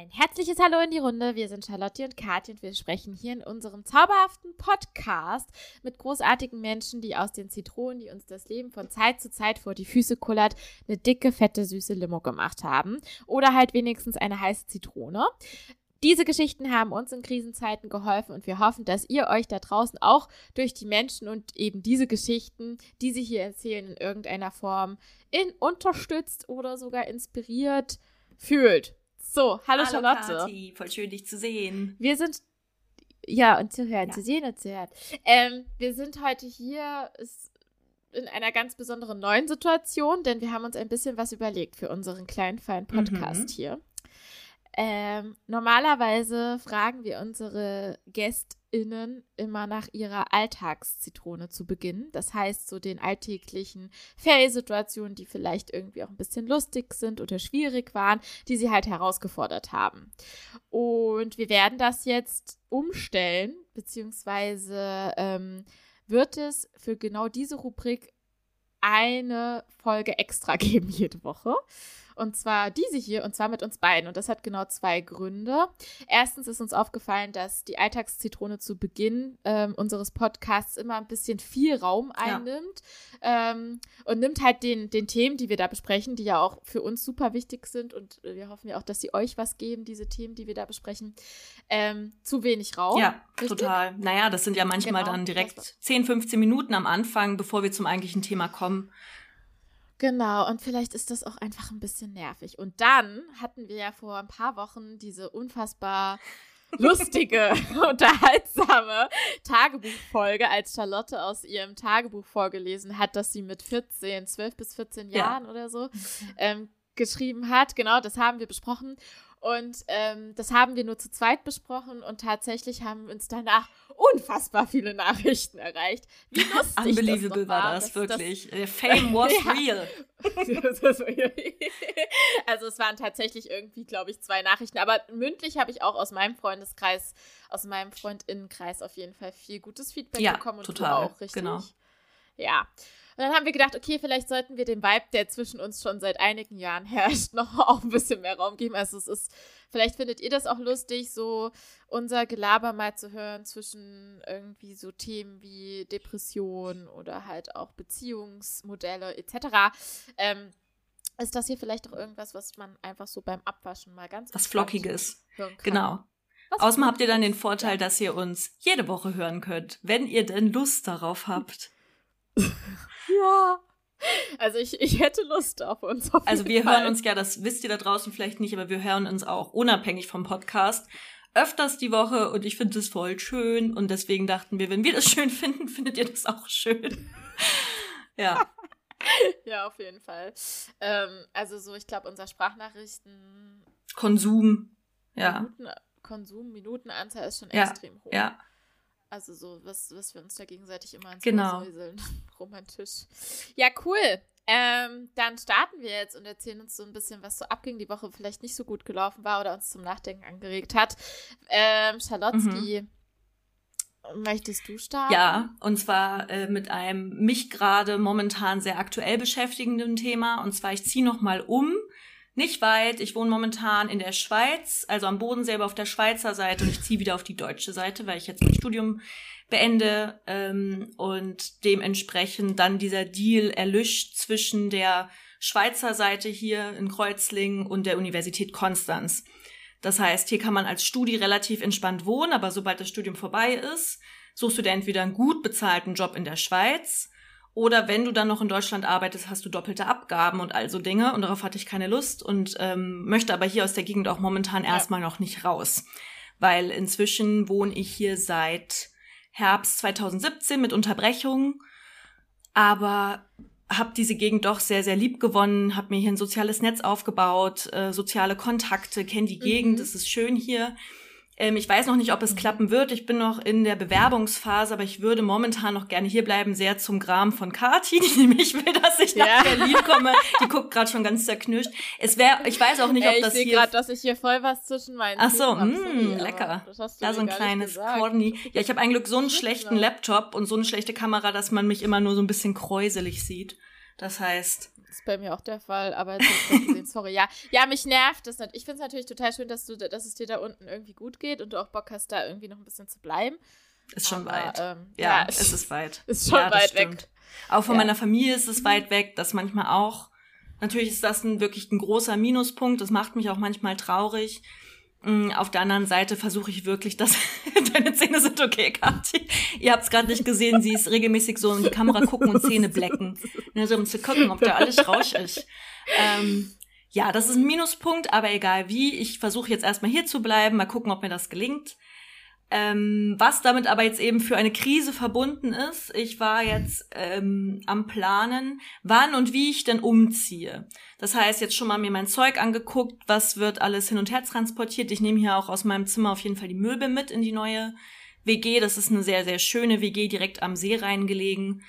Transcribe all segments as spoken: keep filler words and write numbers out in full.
Ein herzliches Hallo in die Runde. Wir sind Charlotte und Kathi und wir sprechen hier in unserem zauberhaften Podcast mit großartigen Menschen, die aus den Zitronen, die uns das Leben von Zeit zu Zeit vor die Füße kullert, eine dicke, fette, süße Limo gemacht haben oder halt wenigstens eine heiße Zitrone. Diese Geschichten haben uns in Krisenzeiten geholfen und wir hoffen, dass ihr euch da draußen auch durch die Menschen und eben diese Geschichten, die sie hier erzählen, in irgendeiner Form in unterstützt oder sogar inspiriert fühlt. So, hallo, hallo Charlotte. Kathi, voll schön, dich zu sehen. Wir sind, ja, und zu hören, ja. zu sehen und zu hören. Ähm, wir sind heute hier ist in einer ganz besonderen neuen Situation, denn wir haben uns ein bisschen was überlegt für unseren kleinen, feinen Podcast mhm. hier. Ähm, normalerweise fragen wir unsere GästInnen immer nach ihrer Alltagszitrone zu Beginn. Das heißt, so den alltäglichen Feriensituationen, die vielleicht irgendwie auch ein bisschen lustig sind oder schwierig waren, die sie halt herausgefordert haben. Und wir werden das jetzt umstellen, beziehungsweise ähm, wird es für genau diese Rubrik eine Folge extra geben jede Woche. Und zwar diese hier, und zwar mit uns beiden. Und das hat genau zwei Gründe. Erstens ist uns aufgefallen, dass die Alltagszitrone zu Beginn ähm, unseres Podcasts immer ein bisschen viel Raum einnimmt. Ja. Ähm, und nimmt halt den, den Themen, die wir da besprechen, die ja auch für uns super wichtig sind. Und wir hoffen ja auch, dass sie euch was geben, diese Themen, die wir da besprechen, ähm, zu wenig Raum. Ja, richtig? Total. Naja, das sind ja manchmal genau, dann direkt zehn, fünfzehn Minuten am Anfang, bevor wir zum eigentlichen Thema kommen. Genau, und vielleicht ist das auch einfach ein bisschen nervig. Und dann hatten wir ja vor ein paar Wochen diese unfassbar lustige, unterhaltsame Tagebuchfolge, als Charlotte aus ihrem Tagebuch vorgelesen hat, dass sie mit vierzehn, zwölf bis vierzehn Jahren ja. oder so ähm, geschrieben hat. Genau, das haben wir besprochen. Und ähm, das haben wir nur zu zweit besprochen und tatsächlich haben uns danach unfassbar viele Nachrichten erreicht. Wie lustig Unbelievable das war, war das, wirklich. Das, Fame was ja. real. Also es waren tatsächlich irgendwie, glaube ich, zwei Nachrichten. Aber mündlich habe ich auch aus meinem Freundeskreis, aus meinem Freundinnenkreis auf jeden Fall viel gutes Feedback ja, bekommen. Ja, total. Und auch richtig. Genau. Ja, und dann haben wir gedacht, okay, vielleicht sollten wir dem Vibe, der zwischen uns schon seit einigen Jahren herrscht, noch auch ein bisschen mehr Raum geben. Also es ist, vielleicht findet ihr das auch lustig, so unser Gelaber mal zu hören zwischen irgendwie so Themen wie Depression oder halt auch Beziehungsmodelle et cetera. Ähm, ist das hier vielleicht auch irgendwas, was man einfach so beim Abwaschen mal ganz was Flockiges hören kann? Genau. Was Außerdem habt ihr dann den Vorteil, dass ihr uns jede Woche hören könnt, wenn ihr denn Lust darauf habt. Ja, also ich, ich hätte Lust auf uns. Auf also wir Fall. hören uns ja, das wisst ihr da draußen vielleicht nicht, aber wir hören uns auch unabhängig vom Podcast öfters die Woche und ich finde das voll schön und deswegen dachten wir, wenn wir das schön finden, findet ihr das auch schön. Ja. Ja, auf jeden Fall. Ähm, also so, ich glaube, unser Sprachnachrichten... Konsum, ja. Minuten, Konsum, Minutenanzahl ist schon ja, extrem hoch. Ja. Also so, was, was wir uns da gegenseitig immer ins Ohr säuseln. Romantisch. Ja, cool. Ähm, dann starten wir jetzt und erzählen uns so ein bisschen, was so abging, die Woche vielleicht nicht so gut gelaufen war oder uns zum Nachdenken angeregt hat. Ähm, Charlotte, mhm. die möchtest du starten? Ja, und zwar äh, mit einem mich gerade momentan sehr aktuell beschäftigenden Thema. Und zwar, ich ziehe nochmal um. Nicht weit, ich wohne momentan in der Schweiz, also am Bodensee, aber auf der Schweizer Seite und ich ziehe wieder auf die deutsche Seite, weil ich jetzt mein Studium beende ähm, und dementsprechend dann dieser Deal erlischt zwischen der Schweizer Seite hier in Kreuzlingen und der Universität Konstanz. Das heißt, hier kann man als Studi relativ entspannt wohnen, aber sobald das Studium vorbei ist, suchst du dir entweder einen gut bezahlten Job in der Schweiz. Oder wenn du dann noch in Deutschland arbeitest, hast du doppelte Abgaben und all so Dinge. Und darauf hatte ich keine Lust und ähm, möchte aber hier aus der Gegend auch momentan ja. erstmal noch nicht raus. Weil inzwischen wohne ich hier seit Herbst zwanzig siebzehn mit Unterbrechungen. Aber habe diese Gegend doch sehr, sehr lieb gewonnen. Habe mir hier ein soziales Netz aufgebaut, äh, soziale Kontakte, kenne die mhm. Gegend, es ist schön hier. Ich weiß noch nicht, ob es klappen wird. Ich bin noch in der Bewerbungsphase, aber ich würde momentan noch gerne hierbleiben, sehr zum Gram von Kathi, die nämlich will, dass ich nach ja. Berlin komme. Die guckt gerade schon ganz zerknirscht. Es wäre, ich weiß auch nicht, ob Ey, ich das hier... Ich sehe gerade, dass ich hier voll was zwischen meinen... Ach so, mh, lecker. Das hast du da so ein kleines Corny. Ja, ich habe ein Glück so einen schlechten Laptop und so eine schlechte Kamera, dass man mich immer nur so ein bisschen kräuselig sieht. Das heißt, ist bei mir auch der Fall, aber jetzt habe ich gesehen, sorry, ja, ja, mich nervt das nicht. Ich finde es natürlich total schön, dass du, dass es dir da unten irgendwie gut geht und du auch Bock hast, da irgendwie noch ein bisschen zu bleiben. Ist schon aber, weit. Ähm, ja, ja, es ist weit. Ist schon ja, weit stimmt. weg. Auch von ja. meiner Familie ist es weit weg, das manchmal auch. Natürlich ist das ein, wirklich ein großer Minuspunkt, das macht mich auch manchmal traurig. Auf der anderen Seite versuche ich wirklich, dass deine Zähne sind okay, Kathi. Ihr habt es gerade nicht gesehen, sie ist regelmäßig so in die Kamera gucken und Zähne blecken. Also, um zu gucken, ob da alles rausch ist. Ähm, ja, das ist ein Minuspunkt, aber egal wie. Ich versuche jetzt erstmal hier zu bleiben, mal gucken, ob mir das gelingt. Ähm, was damit aber jetzt eben für eine Krise verbunden ist, ich war jetzt ähm, am Planen, wann und wie ich denn umziehe. Das heißt, jetzt schon mal mir mein Zeug angeguckt, was wird alles hin und her transportiert. Ich nehme hier auch aus meinem Zimmer auf jeden Fall die Möbel mit in die neue W G. Das ist eine sehr, sehr schöne W G, direkt am See reingelegen.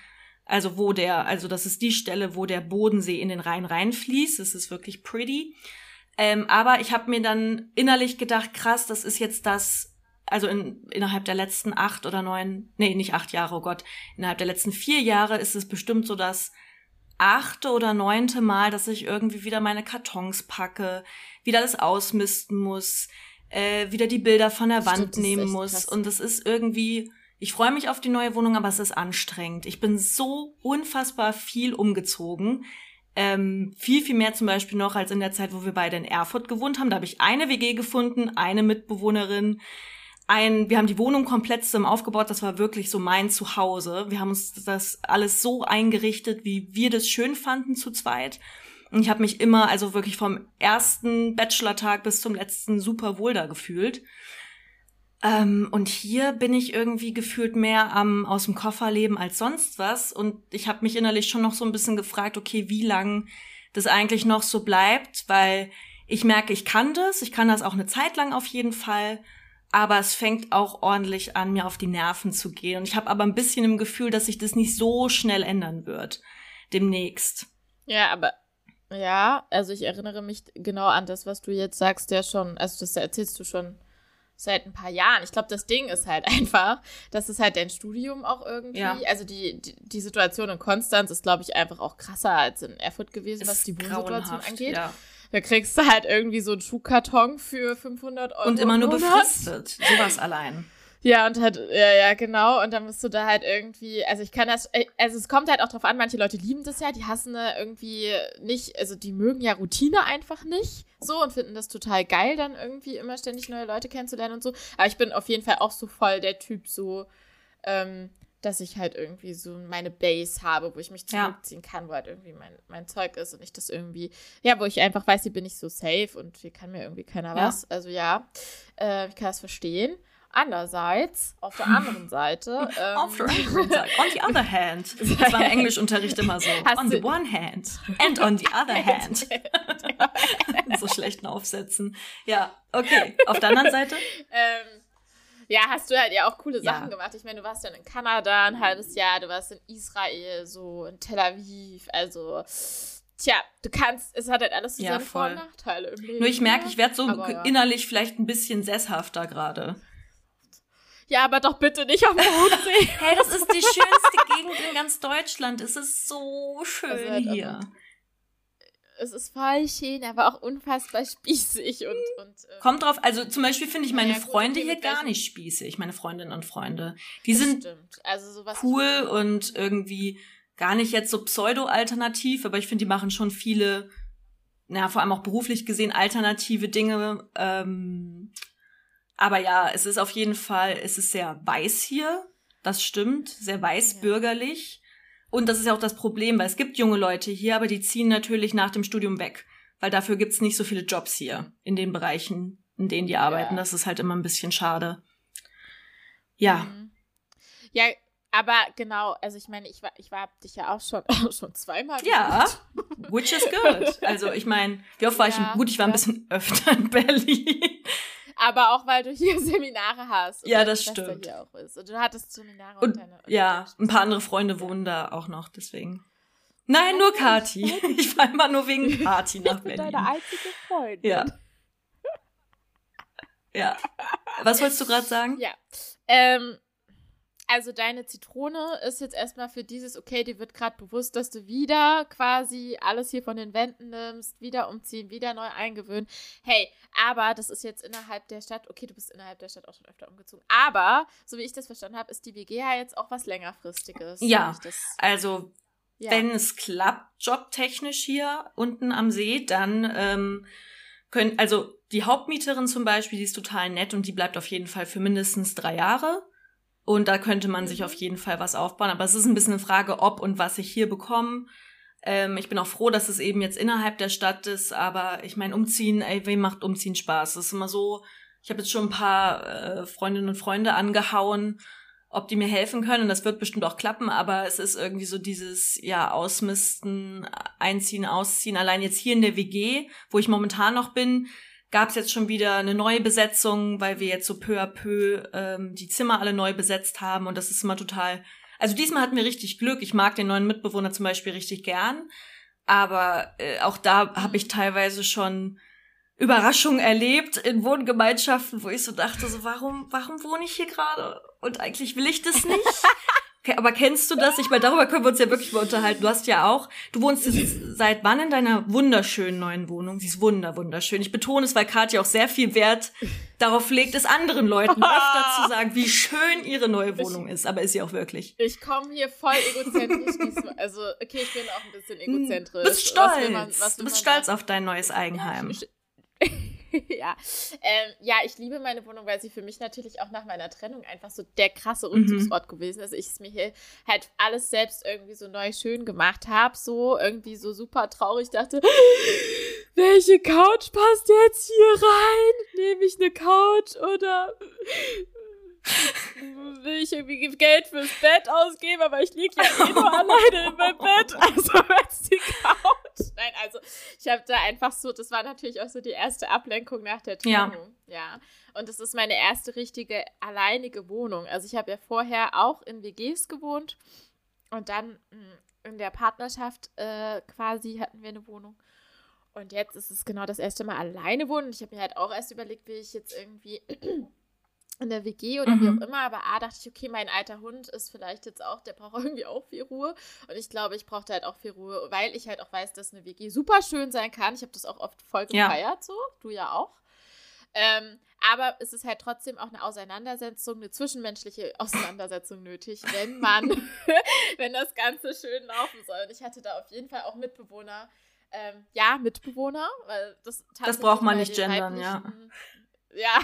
Also wo der, also das ist die Stelle, wo der Bodensee in den Rhein reinfließt. Das ist wirklich pretty. Ähm, aber ich habe mir dann innerlich gedacht, krass, das ist jetzt das... Also in, innerhalb der letzten acht oder neun, nee, nicht acht Jahre, oh Gott, innerhalb der letzten vier Jahre ist es bestimmt so das achte oder neunte Mal, dass ich irgendwie wieder meine Kartons packe, wieder alles ausmisten muss, äh, wieder die Bilder von der Wand Stimmt, nehmen muss. Krass. Und das ist irgendwie, ich freue mich auf die neue Wohnung, aber es ist anstrengend. Ich bin so unfassbar viel umgezogen. Ähm, viel, viel mehr zum Beispiel noch als in der Zeit, wo wir beide in Erfurt gewohnt haben. Da habe ich eine W G gefunden, eine Mitbewohnerin. Ein, wir haben die Wohnung komplett zusammen aufgebaut, das war wirklich so mein Zuhause. Wir haben uns das alles so eingerichtet, wie wir das schön fanden zu zweit. Und ich habe mich immer, also wirklich vom ersten Bachelortag bis zum letzten super wohl da gefühlt. Ähm, und hier bin ich irgendwie gefühlt mehr am aus dem Koffer leben als sonst was. Und ich habe mich innerlich schon noch so ein bisschen gefragt, okay, wie lang das eigentlich noch so bleibt, weil ich merke, ich kann das, ich kann das auch eine Zeit lang auf jeden Fall. Aber es fängt auch ordentlich an, mir auf die Nerven zu gehen. Und ich habe aber ein bisschen im Gefühl, dass sich das nicht so schnell ändern wird demnächst. Ja, aber ja, also ich erinnere mich genau an das, was du jetzt sagst, ja schon, also das erzählst du schon seit ein paar Jahren. Ich glaube, das Ding ist halt einfach, dass es halt dein Studium auch irgendwie, ja. also die, die die Situation in Konstanz ist, glaube ich, einfach auch krasser als in Erfurt gewesen, ist was die Wohnsituation angeht. Ja. Da kriegst du halt irgendwie so einen Schuhkarton für fünfhundert Euro. Und immer nur befristet. Sowas allein. Ja, und halt, ja, ja, genau. Und dann musst du da halt irgendwie, also ich kann das, also es kommt halt auch drauf an, manche Leute lieben das ja, die hassen da irgendwie nicht, also die mögen ja Routine einfach nicht so und finden das total geil, dann irgendwie immer ständig neue Leute kennenzulernen und so. Aber ich bin auf jeden Fall auch so voll der Typ so, ähm, dass ich halt irgendwie so meine Base habe, wo ich mich zurückziehen ja. kann, wo halt irgendwie mein, mein Zeug ist und ich das irgendwie, ja, wo ich einfach weiß, hier bin ich so safe und hier kann mir irgendwie keiner ja. was. Also ja, äh, ich kann das verstehen. Andererseits, auf der anderen Seite. Ähm, auf der anderen Seite. On the other hand. Das war im Englischunterricht immer so. Hast on the one hand and on the other hand. So schlechten Aufsätzen. Ja, okay. Auf der anderen Seite? ähm, Ja, hast du halt ja auch coole Sachen ja. gemacht. Ich meine, du warst dann in Kanada ein halbes Jahr, du warst in Israel, so in Tel Aviv. Also, tja, du kannst, es hat halt alles so ja, seine Vor- und Nachteile im Leben. Nur ich merke, ich werde so aber, innerlich ja. vielleicht ein bisschen sesshafter gerade. Ja, aber doch bitte nicht auf dem Bodensee. Hey, das ist die schönste Gegend in ganz Deutschland. Es ist so schön also halt hier. Es ist voll schön, aber auch unfassbar spießig und... und äh Kommt drauf, also zum Beispiel finde ich meine ja, Freunde gut, hier gar nicht spießig, meine Freundinnen und Freunde. Die sind also sowas cool und irgendwie gar nicht jetzt so pseudo-alternativ, aber ich finde, die machen schon viele, na, vor allem auch beruflich gesehen, alternative Dinge. Ähm, aber ja, es ist auf jeden Fall, es ist sehr weiß hier, das stimmt, sehr weißbürgerlich. Ja. Und das ist ja auch das Problem, weil es gibt junge Leute hier, aber die ziehen natürlich nach dem Studium weg, weil dafür gibt's nicht so viele Jobs hier in den Bereichen, in denen die arbeiten. Ja. Das ist halt immer ein bisschen schade. Ja. Ja, aber genau, also ich meine, ich war, ich war dich ja auch schon, schon zweimal. Ja, gut. Which is good. Also ich meine, wie oft war ja, ich? Gut, ich war ein bisschen öfter in Berlin. Aber auch, weil du hier Seminare hast. Ja, das stimmt. Hier auch ist. Und du hattest Seminare und, und deine... Und ja, ein paar andere Freunde wohnen da auch noch, deswegen. Nein, nur Kathi. Ich war immer nur wegen Kathi nach Berlin. Ich bin deine einzige Freundin. Ja. Ja. Was wolltest du gerade sagen? Ja. Ähm... also deine Zitrone ist jetzt erstmal für dieses, okay, dir wird gerade bewusst, dass du wieder quasi alles hier von den Wänden nimmst, wieder umziehen, wieder neu eingewöhnen. Hey, aber das ist jetzt innerhalb der Stadt, okay, du bist innerhalb der Stadt auch schon öfter umgezogen, aber, so wie ich das verstanden habe, ist die W G ja jetzt auch was Längerfristiges. Ja, ich das, also ja. Wenn es klappt, jobtechnisch hier unten am See, dann ähm, können, also die Hauptmieterin zum Beispiel, die ist total nett und die bleibt auf jeden Fall für mindestens drei Jahre. Und da könnte man sich auf jeden Fall was aufbauen. Aber es ist ein bisschen eine Frage, ob und was ich hier bekomme. Ähm, ich bin auch froh, dass es eben jetzt innerhalb der Stadt ist. Aber ich meine, Umziehen, ey, wem macht Umziehen Spaß? Das ist immer so, ich habe jetzt schon ein paar äh, Freundinnen und Freunde angehauen, ob die mir helfen können. Und das wird bestimmt auch klappen. Aber es ist irgendwie so dieses, ja, Ausmisten, Einziehen, Ausziehen. Allein jetzt hier in der W G, wo ich momentan noch bin, gab es jetzt schon wieder eine neue Besetzung, weil wir jetzt so peu à peu ähm, die Zimmer alle neu besetzt haben. Und das ist immer total... Also diesmal hatten wir richtig Glück. Ich mag den neuen Mitbewohner zum Beispiel richtig gern. Aber äh, auch da habe ich teilweise schon Überraschungen erlebt in Wohngemeinschaften, wo ich so dachte, so warum warum wohne ich hier gerade? Und eigentlich will ich das nicht. Okay, aber kennst du das? Ich meine, darüber können wir uns ja wirklich mal unterhalten. Du hast ja auch, du wohnst seit wann in deiner wunderschönen neuen Wohnung? Sie ist wunder, wunderschön. Ich betone es, weil Katja auch sehr viel Wert darauf legt, es anderen Leuten öfter zu sagen, wie schön ihre neue Wohnung ich, ist. Aber ist sie auch wirklich? Ich komme hier voll egozentrisch diesmal. Also, okay, ich bin auch ein bisschen egozentrisch. Du bist stolz. Was will man, was will du bist stolz sagen? Auf dein neues Eigenheim. Ja, ich, ich, ja, ähm, ja, ich liebe meine Wohnung, weil sie für mich natürlich auch nach meiner Trennung einfach so der krasse Rückzugsort mhm. gewesen ist. Ich es mir hier halt alles selbst irgendwie so neu schön gemacht habe, so irgendwie so super traurig dachte, welche Couch passt jetzt hier rein? Nehme ich eine Couch oder will ich irgendwie Geld fürs Bett ausgeben, aber ich liege ja eh nur alleine in meinem Bett, also wär's die Couch. Nein, also ich habe da einfach so, das war natürlich auch so die erste Ablenkung nach der Trennung. Ja. ja. Und das ist meine erste richtige alleinige Wohnung. Also ich habe ja vorher auch in W Gs gewohnt und dann in der Partnerschaft äh, quasi hatten wir eine Wohnung. Und jetzt ist es genau das erste Mal alleine wohnen. Und ich habe mir halt auch erst überlegt, wie ich jetzt irgendwie in der W G oder mhm. wie auch immer, aber A, dachte ich, okay, mein alter Hund ist vielleicht jetzt auch, der braucht irgendwie auch viel Ruhe und ich glaube, ich brauchte halt auch viel Ruhe, weil ich halt auch weiß, dass eine W G super schön sein kann. Ich habe das auch oft voll gefeiert, ja. so, du ja auch. Ähm, aber es ist halt trotzdem auch eine Auseinandersetzung, eine zwischenmenschliche Auseinandersetzung nötig, wenn man, wenn das Ganze schön laufen soll. Und ich hatte da auf jeden Fall auch Mitbewohner, ähm, ja, Mitbewohner, weil das... Das braucht man nicht gendern, ja. Ja,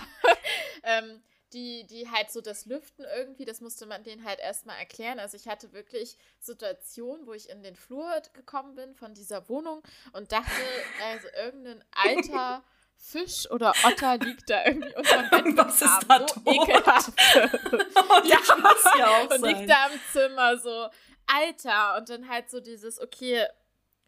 ähm, Die, die halt so das Lüften irgendwie, das musste man denen halt erstmal erklären. Also ich hatte wirklich Situationen, wo ich in den Flur gekommen bin von dieser Wohnung und dachte, also irgendein alter Fisch oder Otter liegt da irgendwie unter dem Bett. Und was ist da tot? So ekelhaft. Und ja, muss ja auch sein. Und liegt da im Zimmer so, Alter. Und dann halt so dieses, okay,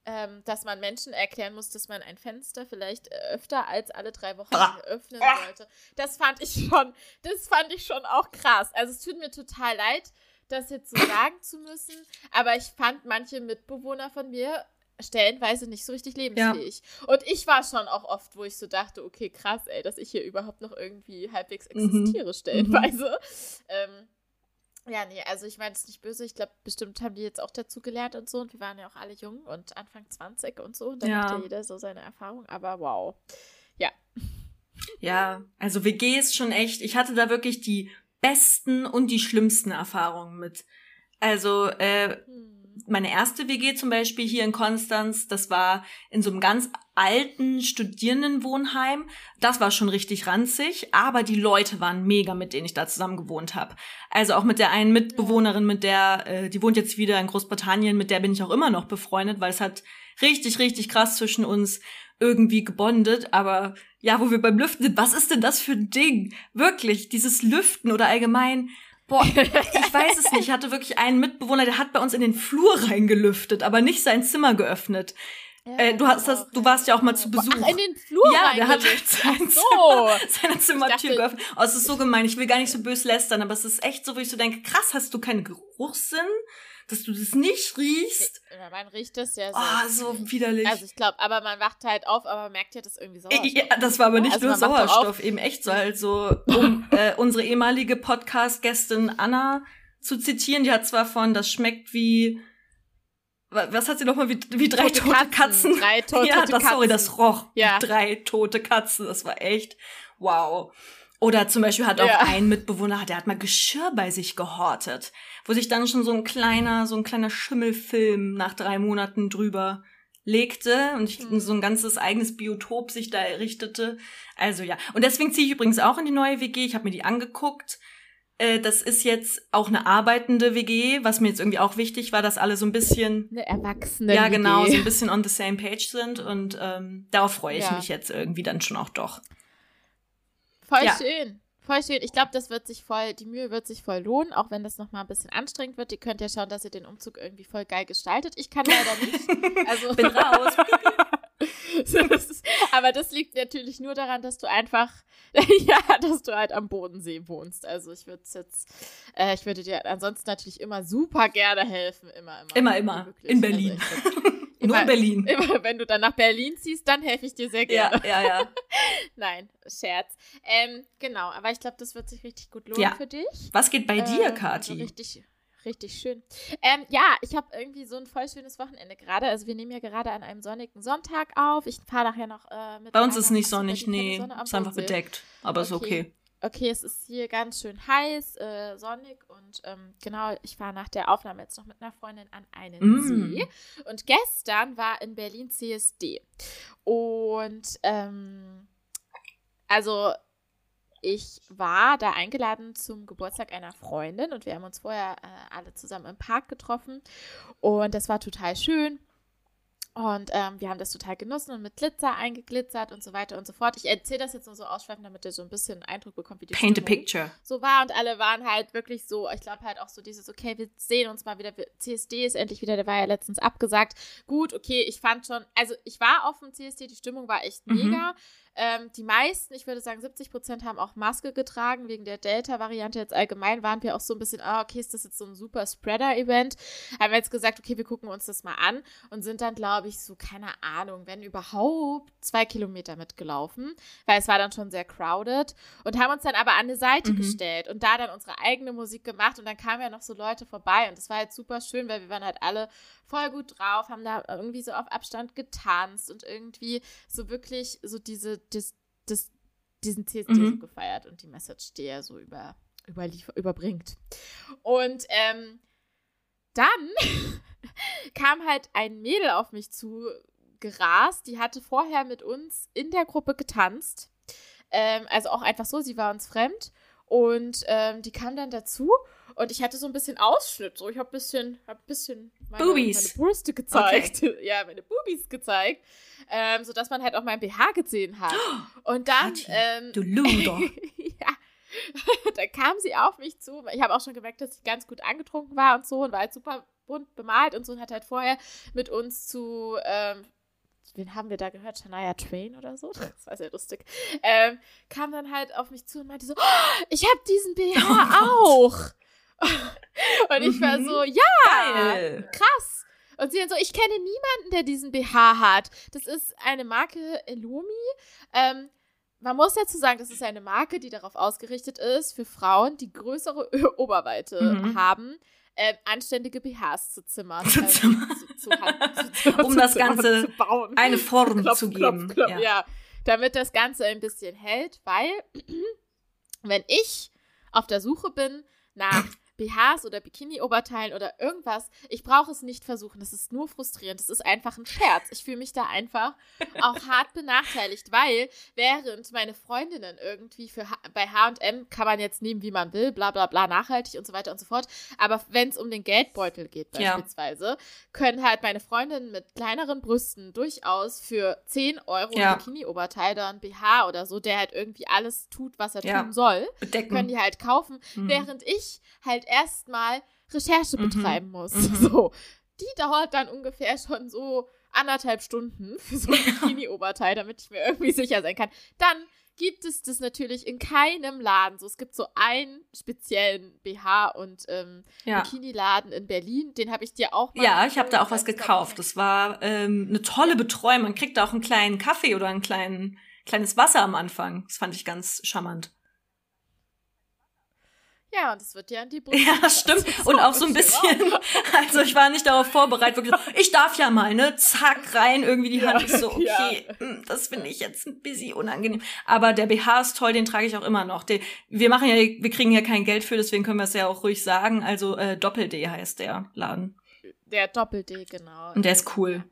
ähm, dass man Menschen erklären muss, dass man ein Fenster vielleicht öfter als alle drei Wochen ah. öffnen sollte. Das fand ich schon, das fand ich schon auch krass. Also es tut mir total leid, das jetzt so sagen zu müssen, aber ich fand manche Mitbewohner von mir stellenweise nicht so richtig lebensfähig. Ja. Und ich war schon auch oft, wo ich so dachte, okay, krass, ey, dass ich hier überhaupt noch irgendwie halbwegs existiere, mhm. stellenweise. Mhm. Ähm, Ja, nee, also ich meine, es ist nicht böse. Ich glaube, bestimmt haben die jetzt auch dazu gelernt und so. Und wir waren ja auch alle jung und Anfang zwanzig und so. Und dann ja. hat ja jeder so seine Erfahrung. Aber wow. Ja. Ja, also W G ist schon echt. Ich hatte da wirklich die besten und die schlimmsten Erfahrungen mit. Also äh, hm. meine erste W G zum Beispiel hier in Konstanz, das war in so einem ganz alten Studierendenwohnheim. Das war schon richtig ranzig, aber die Leute waren mega, mit denen ich da zusammen gewohnt habe. Also auch mit der einen Mitbewohnerin, mit der, äh, die wohnt jetzt wieder in Großbritannien, mit der bin ich auch immer noch befreundet, weil es hat richtig, richtig krass zwischen uns irgendwie gebondet. Aber ja, wo wir beim Lüften sind, was ist denn das für ein Ding? Wirklich, dieses Lüften oder allgemein... Boah, ich weiß es nicht. Ich hatte wirklich einen Mitbewohner, der hat bei uns in den Flur reingelüftet, aber nicht sein Zimmer geöffnet. Ja, äh, du hast das, du warst ja auch mal zu Besuch. Ach, in den Flur ja, der hat sein so. Zimmer, seine Zimmertür geöffnet. Oh, es ist so gemein. Ich will gar nicht so bös lästern, aber es ist echt so, wo ich so denke, krass, hast du keinen Geruchssinn, dass du das nicht riechst? Ja, man riecht das ja so. Ah, oh, so widerlich. Also ich glaube, aber man wacht halt auf, aber merkt ja, dass irgendwie Sauerstoff. Ja, das war aber nicht also nur Sauerstoff, eben echt so. Also um, äh, unsere ehemalige Podcast-Gästin Anna zu zitieren. Die hat zwar von, das schmeckt wie, was hat sie nochmal, wie, wie drei tote, tote Katzen. Katzen. Drei to- ja, tote das, Katzen. Sorry, das roch. Ja. Drei tote Katzen, das war echt wow. Oder zum Beispiel hat auch ja. ein Mitbewohner, der hat mal Geschirr bei sich gehortet, wo sich dann schon so ein kleiner, so ein kleiner Schimmelfilm nach drei Monaten drüber legte und ich, so ein ganzes eigenes Biotop sich da errichtete. Also ja. Und deswegen ziehe ich übrigens auch in die neue W G. Ich habe mir die angeguckt. Äh, das ist jetzt auch eine arbeitende W G, was mir jetzt irgendwie auch wichtig war, dass alle so ein bisschen... Eine erwachsene Ja, genau, W G. So ein bisschen on the same page sind. Und ähm, darauf freue ich ja. mich jetzt irgendwie dann schon auch doch. Voll ja. schön. Voll schön. Ich glaube, das wird sich voll, die Mühe wird sich voll lohnen, auch wenn das nochmal ein bisschen anstrengend wird. Ihr könnt ja schauen, dass ihr den Umzug irgendwie voll geil gestaltet. Ich kann leider nicht. Also bin raus. so, das ist, aber das liegt natürlich nur daran, dass du einfach, ja, dass du halt am Bodensee wohnst. Also ich würde jetzt, äh, ich würde dir ansonsten natürlich immer super gerne helfen. Immer, immer. Immer, immer. Wirklich. In Berlin. Also Immer, Nur in Berlin. Immer, wenn du dann nach Berlin ziehst, dann helfe ich dir sehr gerne. Ja, ja, ja. Nein, Scherz. Ähm, genau, aber ich glaube, das wird sich richtig gut lohnen ja. für dich. Was geht bei äh, dir, Kathi? Also richtig, richtig schön. Ähm, ja, ich habe irgendwie so ein voll schönes Wochenende gerade. Also wir nehmen ja gerade an einem sonnigen Sonntag auf. Ich fahre nachher noch äh, mit. Bei uns ist nicht sonnig, nee. Sonne ist einfach bedeckt, aber okay. Ist okay. Okay, es ist hier ganz schön heiß, äh, sonnig und ähm, genau, ich fahre nach der Aufnahme jetzt noch mit einer Freundin an einen mm. See. Und gestern war in Berlin C S D. Und ähm, also ich war da eingeladen zum Geburtstag einer Freundin und wir haben uns vorher äh, alle zusammen im Park getroffen und das war total schön. Und ähm, wir haben das total genossen und mit Glitzer eingeglitzert und so weiter und so fort. Ich erzähle das jetzt nur so ausschweifend, damit ihr so ein bisschen einen Eindruck bekommt, wie die Paint a Picture so war. Und alle waren halt wirklich so, ich glaube halt auch so dieses, okay, wir sehen uns mal wieder. C S D ist endlich wieder, der war ja letztens abgesagt. Gut, okay, ich fand schon, also ich war auf dem C S D, die Stimmung war echt mhm. mega. Ähm, die meisten, ich würde sagen siebzig Prozent haben auch Maske getragen, wegen der Delta-Variante jetzt allgemein waren wir auch so ein bisschen, ah, oh, okay, ist das jetzt so ein super Spreader-Event? Haben wir jetzt gesagt, okay, wir gucken uns das mal an und sind dann, glaube ich, so, keine Ahnung, wenn überhaupt zwei Kilometer mitgelaufen, weil es war dann schon sehr crowded und haben uns dann aber an eine Seite mhm. gestellt und da dann unsere eigene Musik gemacht und dann kamen ja noch so Leute vorbei und das war halt super schön, weil wir waren halt alle voll gut drauf, haben da irgendwie so auf Abstand getanzt und irgendwie so wirklich so diese Des, des, diesen C S D mhm. so gefeiert und die Message, die er so über, überlief, überbringt. Und ähm, dann kam halt ein Mädel auf mich zu gerast, die hatte vorher mit uns in der Gruppe getanzt. Ähm, also auch einfach so, sie war uns fremd. Und ähm, die kam dann dazu und ich hatte so ein bisschen Ausschnitt. So, ich habe ein bisschen, hab ein bisschen meine, meine Brüste gezeigt. Okay. Ja, meine Boobies gezeigt. Ähm, sodass man halt auch mein B H gesehen hat. Und dann... Ähm, du Luder. ja. Da kam sie auf mich zu. Ich habe auch schon gemerkt, dass sie ganz gut angetrunken war und so und war halt super bunt bemalt und so und hat halt vorher mit uns zu... Ähm, wen haben wir da gehört? Shania Twain oder so? Das war sehr lustig. Ähm, kam dann halt auf mich zu und meinte so, oh, ich habe diesen B H auch. Und ich war so, ja, geil. Krass. Und sie dann so, ich kenne niemanden, der diesen B H hat. Das ist eine Marke Elumi. Ähm, man muss dazu sagen, das ist eine Marke, die darauf ausgerichtet ist, für Frauen, die größere Oberweite mhm. haben, Äh, anständige B Hs zu zimmern. Zu zimmern. Also, zu, zu, zu, zu, zu, um das Ganze zu bauen. Eine Form klopf, zu geben. Klopf, klopf, ja. ja, damit das Ganze ein bisschen hält, weil wenn ich auf der Suche bin nach B Hs oder Bikini-Oberteilen oder irgendwas, ich brauche es nicht versuchen, das ist nur frustrierend, das ist einfach ein Scherz. Ich fühle mich da einfach auch hart benachteiligt, weil während meine Freundinnen irgendwie für H- bei H und M kann man jetzt nehmen, wie man will, bla bla bla, nachhaltig und so weiter und so fort, aber wenn es um den Geldbeutel geht beispielsweise, ja. können halt meine Freundinnen mit kleineren Brüsten durchaus für zehn Euro ja. ein Bikini-Oberteil oder ein B H oder so, der halt irgendwie alles tut, was er ja. tun soll, Bedecken. Können die halt kaufen, mhm. während ich halt erstmal Recherche mhm. betreiben muss. Mhm. So. Die dauert dann ungefähr schon so anderthalb Stunden für so ein Bikini-Oberteil, damit ich mir irgendwie sicher sein kann. Dann gibt es das natürlich in keinem Laden. So, es gibt so einen speziellen B H- und ähm, ja. Bikini-Laden in Berlin. Den habe ich dir auch mal... Ja, ich habe da auch was gekauft. Das war ähm, eine tolle Betreuung. Man kriegt da auch einen kleinen Kaffee oder ein kleinen, kleines Wasser am Anfang. Das fand ich ganz charmant. Ja, und es wird ja die Brust. Ja, stimmt. So, und auch so ein bisschen, also ich war nicht darauf vorbereitet, wirklich so, ich darf ja mal, ne, zack, rein, irgendwie die Hand ja, ist so, okay, ja. Das finde ich jetzt ein bisschen unangenehm. Aber der B H ist toll, den trage ich auch immer noch. Den, wir machen ja, wir kriegen ja kein Geld für, deswegen können wir es ja auch ruhig sagen. Also äh, Doppel-D heißt der Laden. Der Doppel-D, genau. Und der ist cool.